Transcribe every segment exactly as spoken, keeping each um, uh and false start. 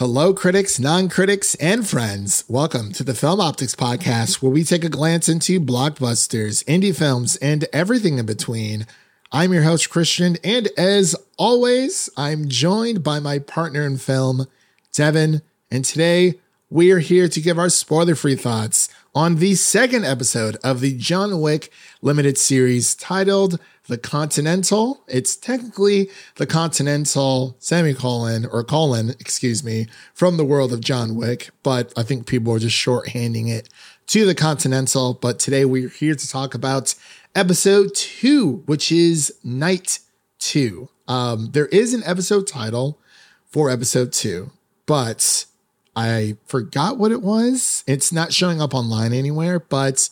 Hello, critics, non-critics, and friends. Welcome to the Film Optics Podcast, where we take a glance into blockbusters, indie films, and everything in between. I'm your host, Christian, and as always, I'm joined by my partner in film, Devin, and today we are here to give our spoiler-free thoughts on the second episode of the John Wick limited series titled The Continental. It's technically The Continental semicolon or colon, excuse me, from the world of John Wick, but I think people are just shorthanding it to The Continental. But today we're here to talk about episode two, which is night two. Um, there is an episode title for episode two, but I forgot what it was. It's not showing up online anywhere, but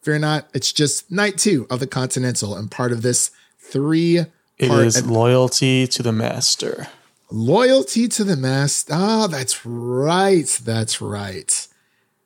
fear not, it's just night two of The Continental and part of this three. It is ad- Loyalty to the Master. Loyalty to the Master. Ah, oh, that's right. That's right.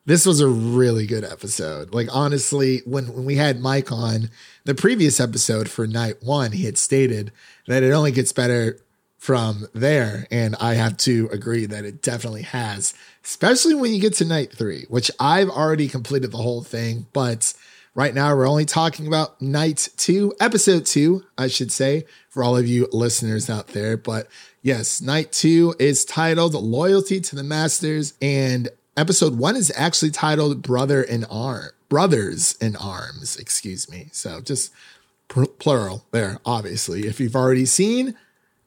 This was a really good episode. Like, honestly, when, when we had Mike on the previous episode for night one, he had stated that it only gets better from there, and I have to agree that it definitely has, especially when you get to night three, which I've already completed the whole thing, but right now we're only talking about night two, episode two, I should say, for all of you listeners out there. But yes, night two is titled Loyalty to the Masters, and episode one is actually titled Brother in Arm, Brothers in Arms, excuse me. So just pr- plural there, obviously. If you've already seen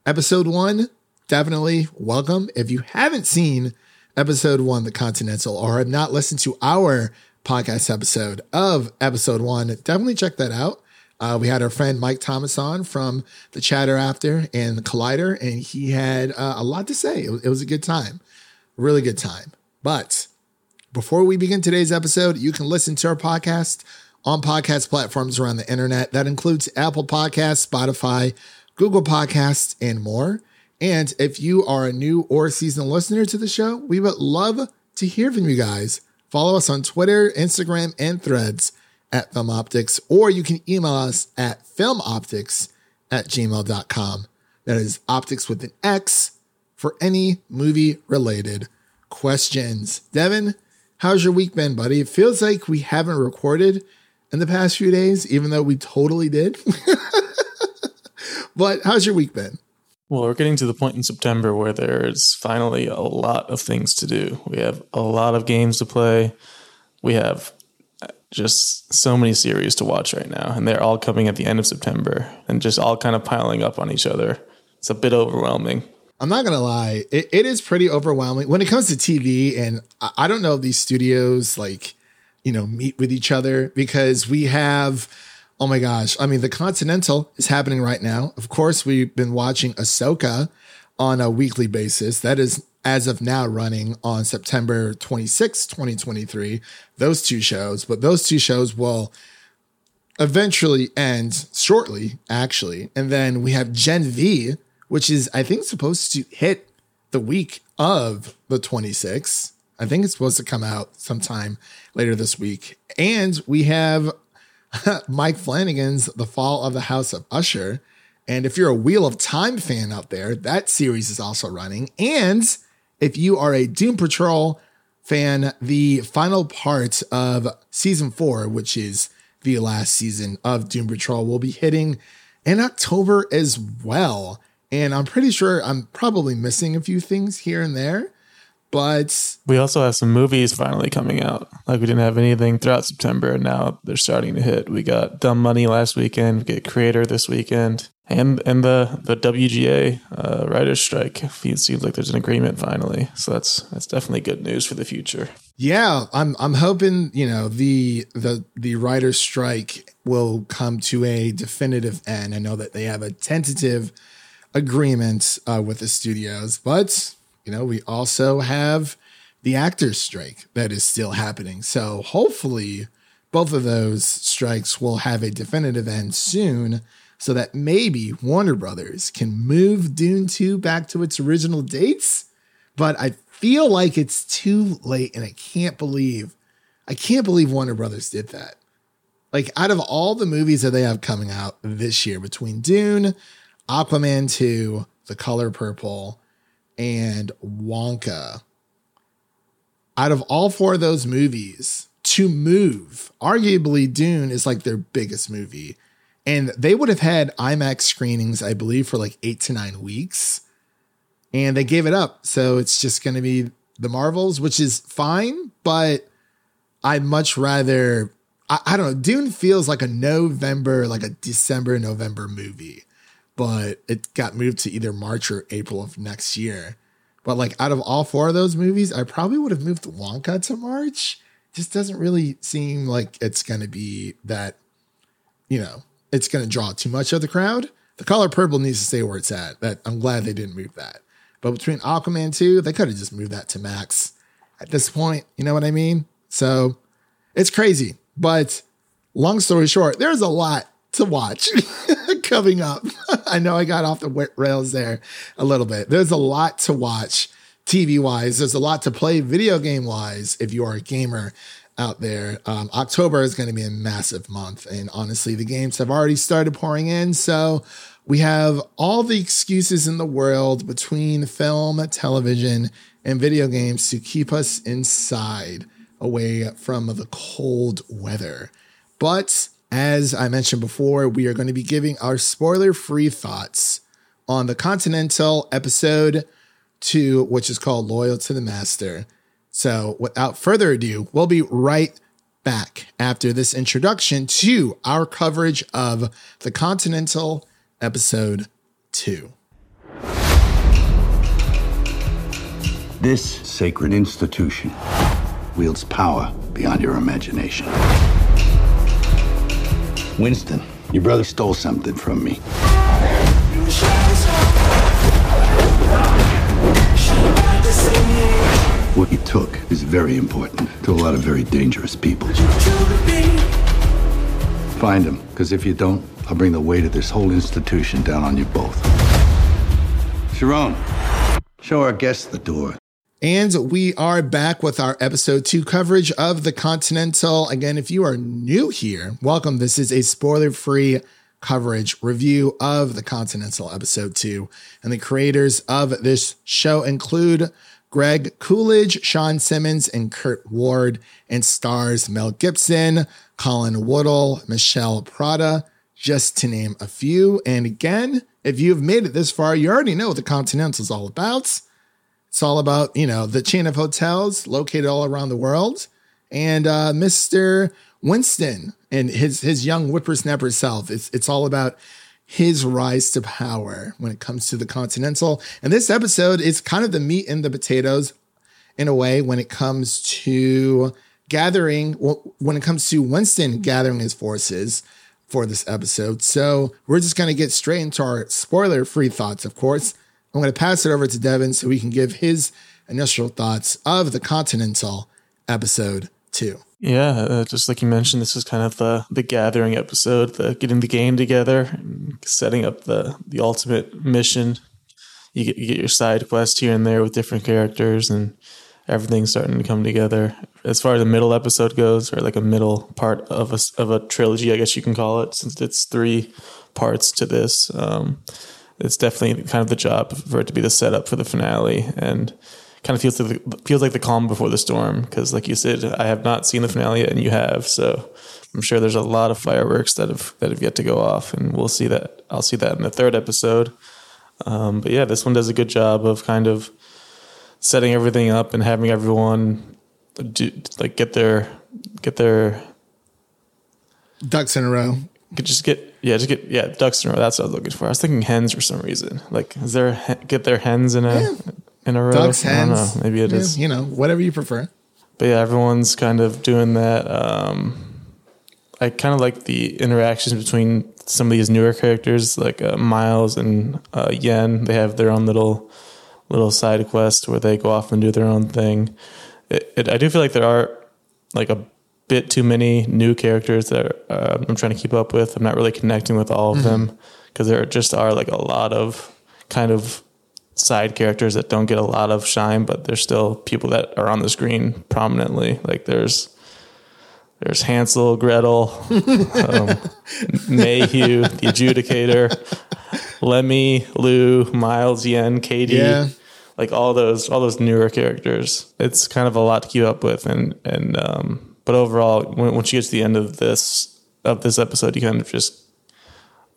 Episode one, definitely welcome. If you haven't seen episode one, The Continental, or have not listened to our podcast episode of episode one, definitely check that out. Uh, we had our friend Mike Thomas on from The Chatter After and The Collider, and he had uh, a lot to say. It was, it was a good time, really good time. But before we begin today's episode, you can listen to our podcast on podcast platforms around the internet. That includes Apple Podcasts, Spotify, Google Podcasts, and more. And if you are a new or seasonal listener to the show, we would love to hear from you guys. Follow us on Twitter, Instagram, and Threads at Film Optics, or you can email us at filmoptics at gmail dot com. That is optics with an X for any movie-related questions. Devin, how's your week been, buddy? It feels like we haven't recorded in the past few days, even though we totally did. But how's your week been? Well, we're getting to the point in September where there's finally a lot of things to do. We have a lot of games to play. We have just so many series to watch right now, and they're all coming at the end of September and just all kind of piling up on each other. It's a bit overwhelming. I'm not going to lie. It, it is pretty overwhelming when it comes to T V. And I, I don't know if these studios, like, you know, meet with each other, because we have... Oh my gosh. I mean, The Continental is happening right now. Of course, we've been watching Ahsoka on a weekly basis. That is, as of now, running on September twenty-sixth, twenty twenty-three. Those two shows, but those two shows will eventually end shortly, actually. And then we have Gen V, which is, I think, supposed to hit the week of the twenty-sixth. I think it's supposed to come out sometime later this week. And we have Mike Flanagan's The Fall of the House of Usher. And if you're a Wheel of Time fan out there, that series is also running. And if you are a Doom Patrol fan, the final part of season four, which is the last season of Doom Patrol, will be hitting in October as well. And I'm pretty sure I'm probably missing a few things here and there, but we also have some movies finally coming out. Like, we didn't have anything throughout September, and now they're starting to hit. We got Dumb Money last weekend, we get Creator this weekend, and and the the W G A uh, writer's strike. It seems like there's an agreement finally, so that's that's definitely good news for the future. Yeah, I'm I'm hoping, you know, the the the writer's strike will come to a definitive end. I know that they have a tentative agreement uh, with the studios, but you know, we also have the actors' strike that is still happening. So hopefully both of those strikes will have a definitive end soon, so that maybe Warner Brothers can move Dune two back to its original dates. But I feel like it's too late, and I can't believe, I can't believe Warner Brothers did that. Like, out of all the movies that they have coming out this year, between Dune, Aquaman two, The Color Purple, and Wonka. Out of all four of those movies to move, arguably Dune is like their biggest movie. And they would have had IMAX screenings, I believe, for like eight to nine weeks. And they gave it up. So it's just going to be The Marvels, which is fine. But I'd much rather, I, I don't know, Dune feels like a November, like a December, November movie. But it got moved to either March or April of next year. But like out of all four of those movies, I probably would have moved Wonka to March. Just doesn't really seem like it's going to be that, you know, it's going to draw too much of the crowd. The Color Purple needs to stay where it's at. That I'm glad they didn't move that. But between Aquaman two, they could have just moved that to Max at this point. You know what I mean? So it's crazy. But long story short, there's a lot to watch coming up. I know I got off the rails there a little bit. There's a lot to watch T V wise. There's a lot to play video game wise. If you are a gamer out there, um, October is going to be a massive month. And honestly, the games have already started pouring in. So we have all the excuses in the world between film, television, and video games to keep us inside away from the cold weather. But as I mentioned before, we are going to be giving our spoiler-free thoughts on the Continental episode two, which is called Loyal to the Master. So without further ado, we'll be right back after this introduction to our coverage of the Continental episode two. This sacred institution wields power beyond your imagination. Winston, your brother stole something from me. What he took is very important to a lot of very dangerous people. Find him, because if you don't, I'll bring the weight of this whole institution down on you both. Sharon, show our guests the door. And we are back with our episode two coverage of The Continental. Again, if you are new here, welcome. This is a spoiler-free coverage review of The Continental episode two. And the creators of this show include Greg Coolidge, Sean Simmons, and Kurt Ward, and stars Mel Gibson, Colin Woodall, Michelle Prada, just to name a few. And again, if you've made it this far, you already know what The Continental is all about. It's all about, you know, the chain of hotels located all around the world. And uh, Mister Winston and his his young whippersnapper self. It's, it's all about his rise to power when it comes to the Continental. And this episode is kind of the meat and the potatoes in a way when it comes to gathering, when it comes to Winston gathering his forces for this episode. So we're just going to get straight into our spoiler-free thoughts, of course. I'm going to pass it over to Devin so he can give his initial thoughts of the Continental episode two. Yeah, uh, just like you mentioned, this is kind of the the gathering episode, the getting the game together, and setting up the the ultimate mission. You get, you get your side quest here and there with different characters, and everything's starting to come together. As far as the middle episode goes, or like a middle part of a of a trilogy, I guess you can call it, since it's three parts to this. Um, It's definitely kind of the job for it to be the setup for the finale, and kind of feels like the, feels like the calm before the storm. Because, like you said, I have not seen the finale yet, and you have, so I'm sure there's a lot of fireworks that have that have yet to go off, and we'll see that. I'll see that in the third episode. Um, but yeah, this one does a good job of kind of setting everything up and having everyone do, like get their get their ducks in a row. Just get. Yeah, just get yeah ducks in a row. That's what I was looking for. I was thinking hens for some reason. Like, is there get their hens in a yeah. in a row? Ducks, hens. Know. Maybe it yeah, is. You know, whatever you prefer. But yeah, everyone's kind of doing that. Um, I kind of like the interactions between some of these newer characters, like uh, Miles and uh, Yen. They have their own little little side quest where they go off and do their own thing. It, it, I do feel like there are like a bit too many new characters that uh, I'm trying to keep up with. I'm not really connecting with all of mm-hmm. them, because there just are like a lot of kind of side characters that don't get a lot of shine, but there's still people that are on the screen prominently. Like there's, there's Hansel, Gretel, um, Mayhew, the Adjudicator, Lemmy, Lou, Miles, Yen, Katie, yeah. like all those all those newer characters. It's kind of a lot to keep up with, and and um, but overall, when, once you get to the end of this of this episode, you kind of just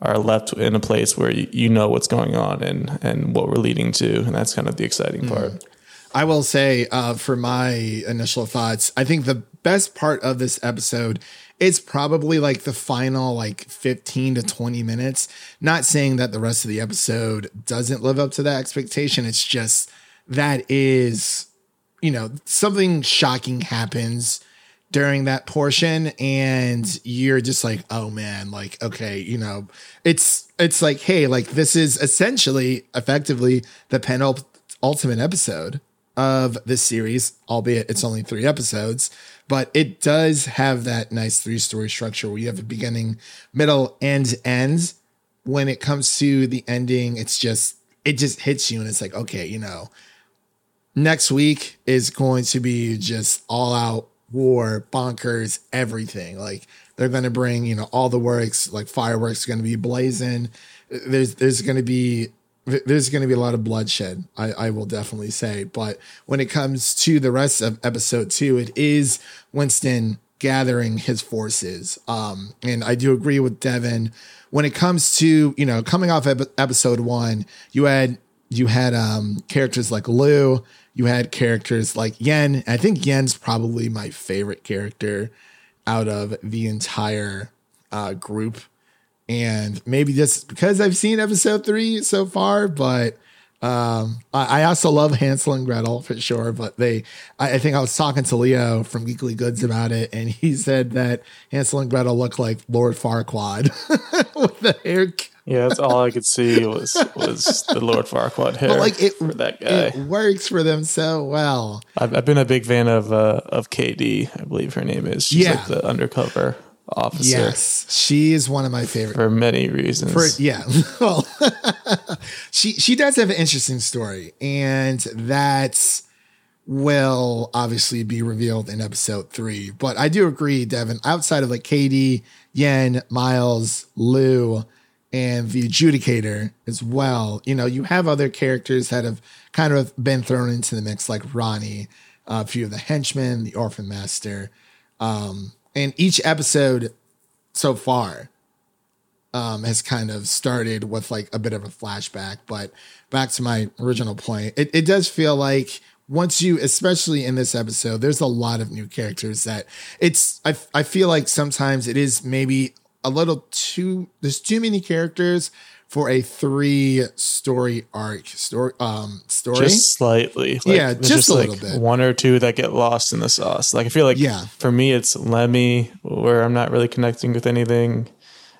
are left in a place where you, you know what's going on and and what we're leading to, and that's kind of the exciting mm-hmm. part. I will say, uh, for my initial thoughts, I think the best part of this episode, it's probably like the final like fifteen to twenty minutes. Not saying that the rest of the episode doesn't live up to that expectation. It's just that is, you know, something shocking happens during that portion, and you're just like, oh man, like, okay, you know, it's it's like, hey, like this is essentially effectively the penultimate episode of this series, albeit it's only three episodes. But it does have that nice three-story structure where you have a beginning, middle, and end. When it comes to the ending, it's just it just hits you, and it's like, okay, you know, next week is going to be just all-out war, bonkers, everything. Like they're going to bring, you know, all the works, like fireworks are going to be blazing. There's there's going to be there's going to be a lot of bloodshed. I, I will definitely say, but when it comes to the rest of episode two, it is Winston gathering his forces. Um, and I do agree with Devin when it comes to, you know, coming off episode one, you had, you had, um, characters like Lou, you had characters like Yen. I think Yen's probably my favorite character out of the entire, uh, group. And maybe just because I've seen episode three so far, but um, I, I also love Hansel and Gretel for sure. But they, I, I think I was talking to Leo from Geekly Goods about it, and he said that Hansel and Gretel look like Lord Farquaad with the hair. Yeah, that's all I could see was was the Lord Farquaad hair. But like it, for that guy. It works for them so well. I've, I've been a big fan of uh, of K D, I believe her name is. She's yeah. like the undercover officer. Yes, she is one of my favorite for many reasons. For, yeah, well, she she does have an interesting story, and that will obviously be revealed in episode three. But I do agree, Devin. Outside of like K D, Yen, Miles, Lou, and the Adjudicator as well, you know, you have other characters that have kind of been thrown into the mix, like Ronnie, uh, a few of the henchmen, the Orphan Master. Um, And each episode so far um, has kind of started with like a bit of a flashback. But back to my original point, it, it does feel like once you, especially in this episode, there's a lot of new characters that it's, I, I feel like sometimes it is maybe a little too, there's too many characters for a three story arc story, um, story. Just slightly. Like, yeah. Just, just a like little bit. One or two that get lost in the sauce. Like, I feel like yeah. for me, it's Lemmy where I'm not really connecting with anything.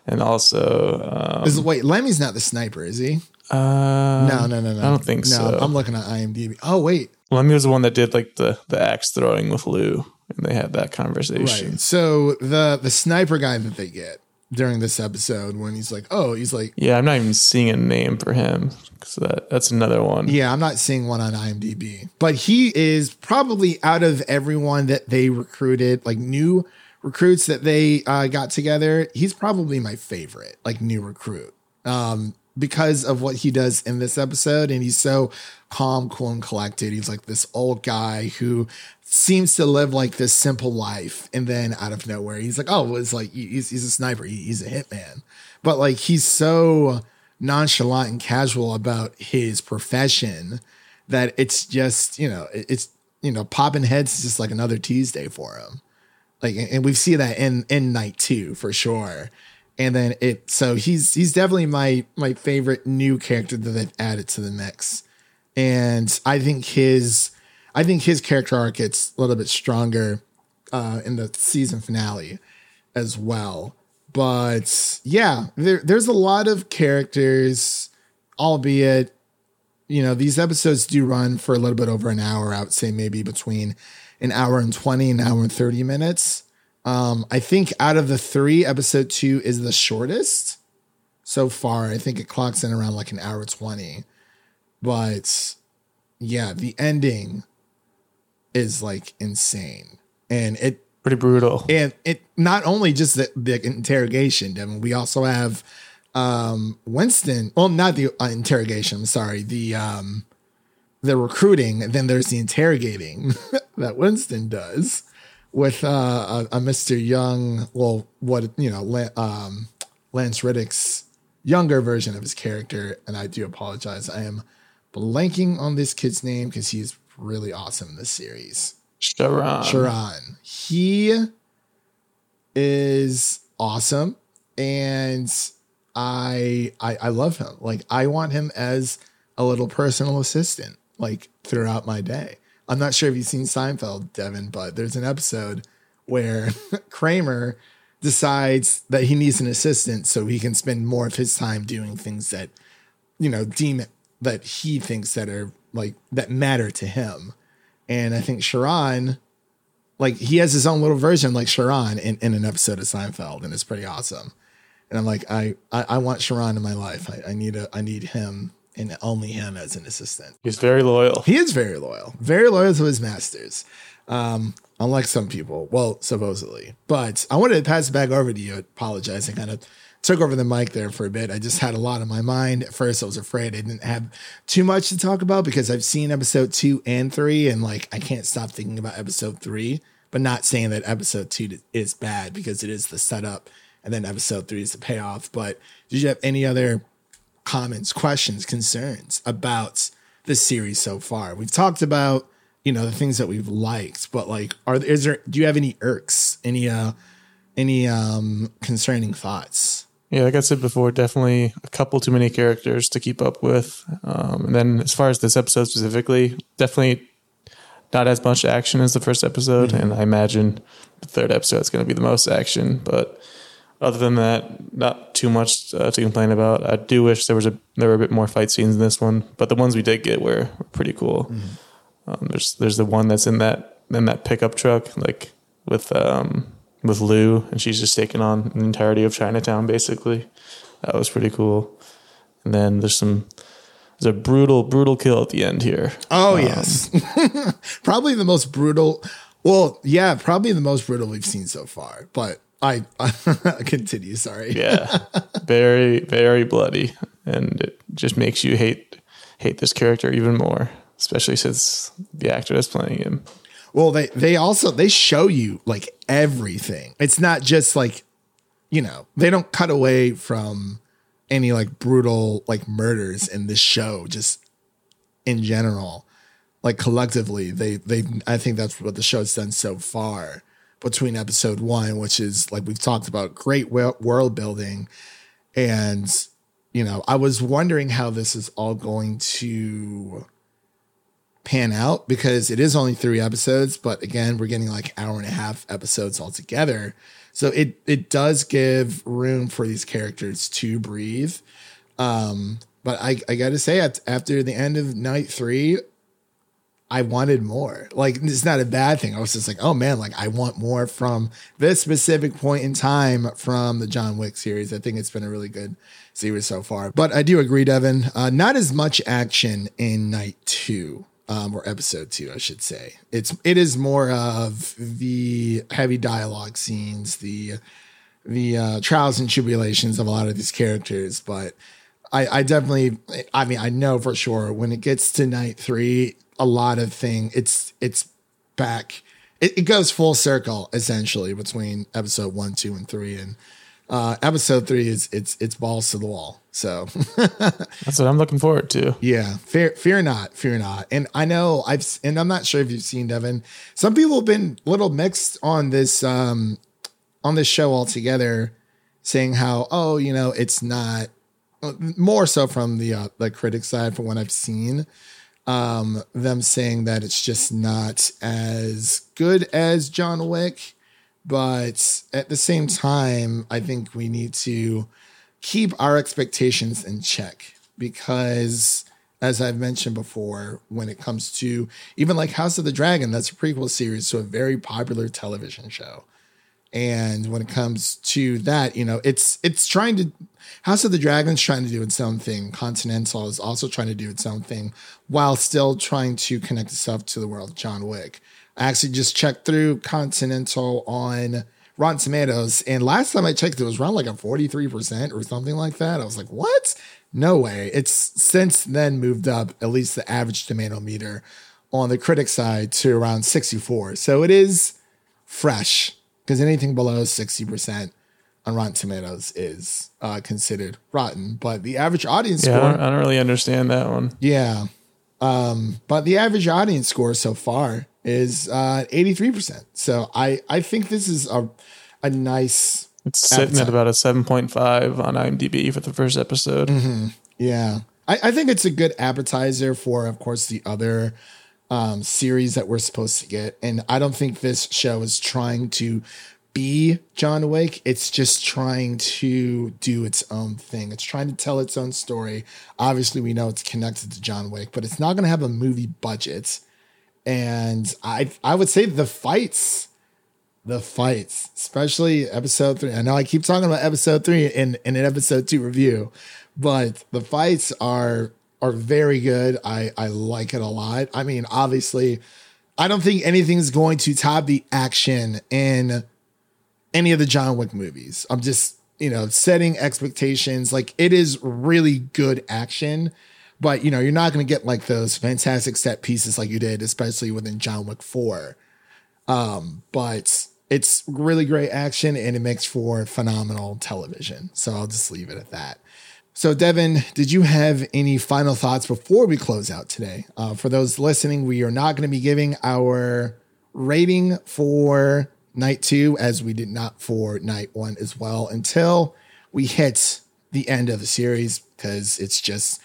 And also, um, is, wait, Lemmy's not the sniper, is he? Uh, no, no, no, no. I don't think no, so. I'm looking at IMDb. Oh, wait. Lemmy was the one that did like the, the axe throwing with Lou, and they had that conversation. Right. So the, the sniper guy that they get during this episode when he's like, oh, he's like, yeah, I'm not even seeing a name for him. So that, that's another one. Yeah. I'm not seeing one on IMDb, but he is probably out of everyone that they recruited, like new recruits that they uh, got together. He's probably my favorite, like new recruit um, because of what he does in this episode. And he's so calm, cool, and collected. He's like this old guy who seems to live like this simple life, and then out of nowhere he's like, oh, it's like he's, he's a sniper, he's a hitman, but like he's so nonchalant and casual about his profession that it's just, you know, it's, you know, popping heads is just like another Tuesday for him. Like, and we see that in in night two for sure. And then it, so he's he's definitely my my favorite new character that they've added to the mix, and I think his I think his character arc gets a little bit stronger uh, in the season finale as well. But yeah, there, there's a lot of characters, albeit, you know, these episodes do run for a little bit over an hour. I would say maybe between an hour and twenty, an hour and thirty minutes. Um, I think out of the three, episode two is the shortest so far. I think it clocks in around like an hour twenty. But yeah, the ending is like insane, and it pretty brutal, and it not only just the, the interrogation, Devin, we also have um Winston, well, not the uh, interrogation, I'm sorry, the um the recruiting, then there's the interrogating that Winston does with uh, a, a Mister Young. Well, what, you know, um, Lance Reddick's younger version of his character. And I do apologize. I am blanking on this kid's name because he's really awesome in this series. Sharon. Sharon. He is awesome. And I, I, I love him. Like, I want him as a little personal assistant, like, throughout my day. I'm not sure if you've seen Seinfeld, Devin, but there's an episode where Kramer decides that he needs an assistant so he can spend more of his time doing things that, you know, deem that he thinks that are like that matter to him. And I think Sharon, like, he has his own little version, like Sharon in, in an episode of Seinfeld, and it's pretty awesome. And I'm like, I, I, I want Sharon in my life. I, I need a, I need him and only him as an assistant. He's very loyal. He is very loyal, very loyal to his masters. Um, unlike some people, well, supposedly. But I wanted to pass it back over to you. I apologize. I kind of took over the mic there for a bit. I just had a lot on my mind. At first, I was afraid I didn't have too much to talk about because I've seen episode two and three, and like, I can't stop thinking about episode three, but not saying that episode two is bad because it is the setup, and then episode three is the payoff. But did you have any other comments, questions, concerns about the series so far? We've talked about, you know, the things that we've liked, but like, are is there? Do you have any irks? Any uh, any um concerning thoughts? Yeah, like I said before, definitely a couple too many characters to keep up with. Um, and then as far as this episode specifically, definitely not as much action as the first episode, mm-hmm. and I imagine the third episode is going to be the most action, but. Other than that, not too much uh, to complain about. I do wish there was a there were a bit more fight scenes in this one, but the ones we did get were, were pretty cool. Mm. Um, there's there's the one that's in that in that pickup truck, like with um with Lou, and she's just taking on the entirety of Chinatown basically. That was pretty cool. And then there's some there's a brutal brutal kill at the end here. Oh um, yes, probably the most brutal. Well, yeah, probably the most brutal we've seen so far, but. I, I continue. Sorry. Yeah. Very, very bloody. And it just makes you hate, hate this character even more, especially since the actor that's playing him. Well, they, they also, they show you like everything. It's not just like, you know, they don't cut away from any like brutal, like murders in this show, just in general, like collectively they, they, I think that's what the show's done so far. Between episode one, which is like we've talked about, great world building. And, you know, I was wondering how this is all going to pan out because it is only three episodes. But again, we're getting like hour and a half episodes altogether. So it it does give room for these characters to breathe. Um, but I, I got to say, after the end of night three, I wanted more. Like, it's not a bad thing. I was just like, oh man, like I want more from this specific point in time from the John Wick series. I think it's been a really good series so far, but I do agree, Devin, uh, not as much action in night two, um, or episode two, I should say. It's, it is more of the heavy dialogue scenes, the, the, uh, trials and tribulations of a lot of these characters. But I, I definitely, I mean, I know for sure when it gets to night three, a lot of thing it's it's back it, it goes full circle essentially between episode one, two, and three, and uh episode three is it's it's balls to the wall, so that's what I'm looking forward to. Yeah, fear fear not fear not and I know I've and I'm not sure if you've seen, Devin, some people have been a little mixed on this um on this show altogether, saying how, oh, you know, it's not, more so from the uh, the critic side from what I've seen. Um, them saying that it's just not as good as John Wick, but at the same time, I think we need to keep our expectations in check because, as I've mentioned before, when it comes to even like House of the Dragon, that's a prequel series to a very popular television show. And when it comes to that, you know, it's it's trying to House of the Dragon's trying to do its own thing. Continental is also trying to do its own thing while still trying to connect itself to the world of John Wick. I actually just checked through Continental on Rotten Tomatoes, and last time I checked, it was around like a forty-three percent or something like that. I was like, what? No way. It's since then moved up at least the average tomato meter on the critic side to around sixty-four. So it is fresh because anything below sixty percent on Rotten Tomatoes is uh, considered rotten. But the average audience yeah, score... I don't, I don't really understand that one. Yeah. Um, but the average audience score so far is uh, eighty-three percent. So I, I think this is a, a nice... It's sitting appetite. At about a seven point five on IMDb for the first episode. Mm-hmm. Yeah. I, I think it's a good appetizer for, of course, the other um, series that we're supposed to get. And I don't think this show is trying to be John Wick. It's just trying to do its own thing. It's trying to tell its own story. Obviously, we know it's connected to John Wick, but it's not going to have a movie budget. And I, I would say the fights... The fights, especially episode three. I know I keep talking about episode three in, in an episode two review, but the fights are are very good. I, I like it a lot. I mean, obviously, I don't think anything's going to top the action in any of the John Wick movies. I'm just, you know, setting expectations. Like, it is really good action, but, you know, you're not going to get like those fantastic set pieces like you did, especially within John Wick four. Um, but it's really great action and it makes for phenomenal television. So I'll just leave it at that. So Devin, did you have any final thoughts before we close out today? Uh, for those listening, we are not going to be giving our rating for night two as we did not for night one as well until we hit the end of the series, because it's just,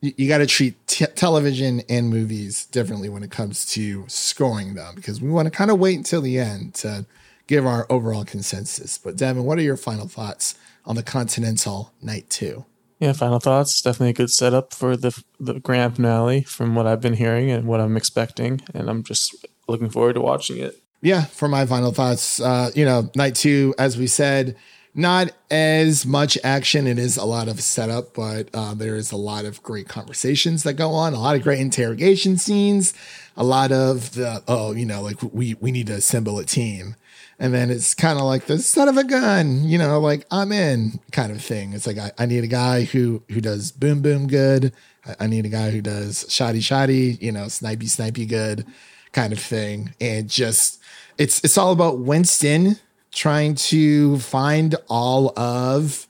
you got to treat t- television and movies differently when it comes to scoring them, because we want to kind of wait until the end to give our overall consensus. But Devin, what are your final thoughts on The Continental Night two? Yeah, final thoughts. Definitely a good setup for the the grand finale from what I've been hearing and what I'm expecting. And I'm just looking forward to watching it. Yeah, for my final thoughts, uh, you know, night two, as we said, not as much action. It is a lot of setup, but uh, there is a lot of great conversations that go on, a lot of great interrogation scenes, a lot of the, oh, you know, like we, we need to assemble a team. And then it's kind of like the son of a gun, you know, like I'm in kind of thing. It's like, I, I need a guy who, who does boom, boom good. I, I need a guy who does shoddy, shoddy, you know, snipey, snipey good kind of thing. And just, it's, it's all about Winston trying to find all of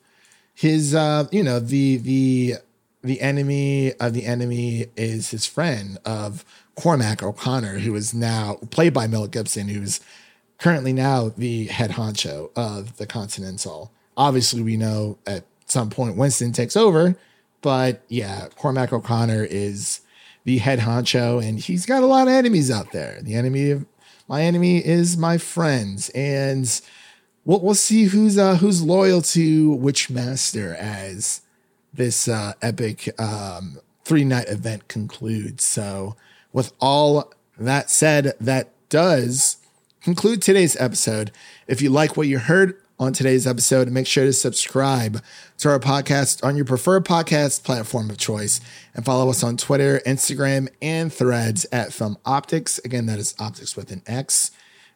his, uh, you know, the the the enemy of the enemy is his friend of Cormac O'Connor, who is now played by Mel Gibson, who's currently now the head honcho of the Continental. Obviously, we know at some point Winston takes over, but yeah, Cormac O'Connor is the head honcho, and he's got a lot of enemies out there. The enemy of my enemy is my friends, and we'll, we'll see who's uh, who's loyal to which master as this uh, epic um, three-night event concludes. So with all that said, that does conclude today's episode. If you like what you heard on today's episode, make sure to subscribe to our podcast on your preferred podcast platform of choice and follow us on Twitter, Instagram, and Threads at Film Optics. Again, that is Optics with an X.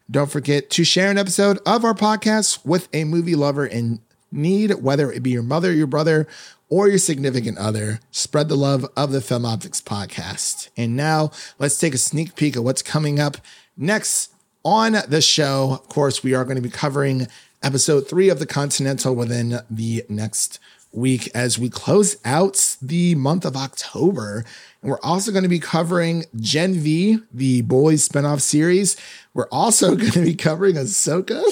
Don't forget to share an episode of our podcast with a movie lover in need, whether it be your mother, your brother, or your significant other. Spread the love of the Film Optics podcast. And now let's take a sneak peek at what's coming up next on the show. Of course, we are going to be covering episode three of The Continental within the next week as we close out the month of October. And we're also going to be covering Gen V, the boys spinoff series. We're also going to be covering Ahsoka.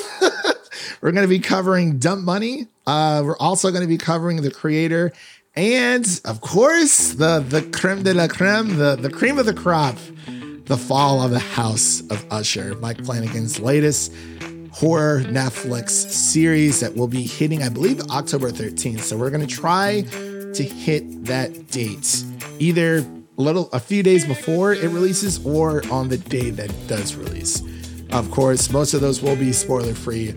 We're going to be covering Dump Money. Uh, we're also going to be covering The Creator. And of course, the, the creme de la creme, the, the cream of the crop, The Fall of the House of Usher, Mike Flanagan's latest horror Netflix series that will be hitting, I believe, October thirteenth. So we're going to try to hit that date either a little, a few days before it releases or on the day that it does release. Of course, most of those will be spoiler free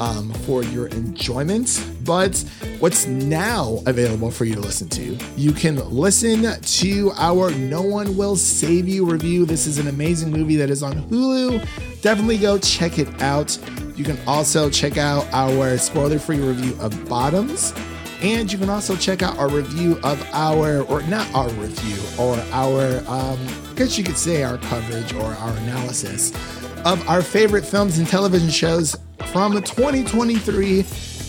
um, for your enjoyment. But what's now available for you to listen to? You can listen to our No One Will Save You review. This is an amazing movie that is on Hulu. Definitely go check it out. You can also check out our spoiler-free review of Bottoms And you can also check out our review of our, or not our review, or our, um, I guess you could say our coverage or our analysis of our favorite films and television shows from twenty twenty-three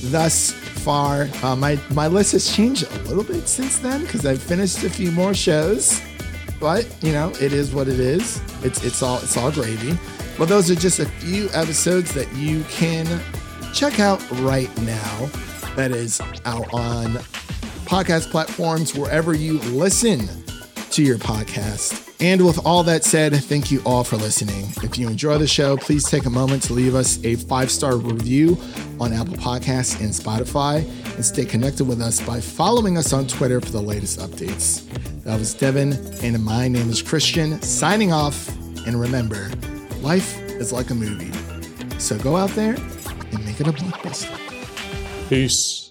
thus far. Uh, my, my list has changed a little bit since then because I've finished a few more shows. But, you know, it is what it is. It's it's all it's all gravy. But those are just a few episodes that you can check out right now. That is out on podcast platforms, wherever you listen to your podcast. And with all that said, thank you all for listening. If you enjoy the show, please take a moment to leave us a five-star review on Apple Podcasts and Spotify, and stay connected with us by following us on Twitter for the latest updates. That was Devin, and my name is Christian, signing off. And remember, life is like a movie. So go out there and make it a blockbuster. Peace.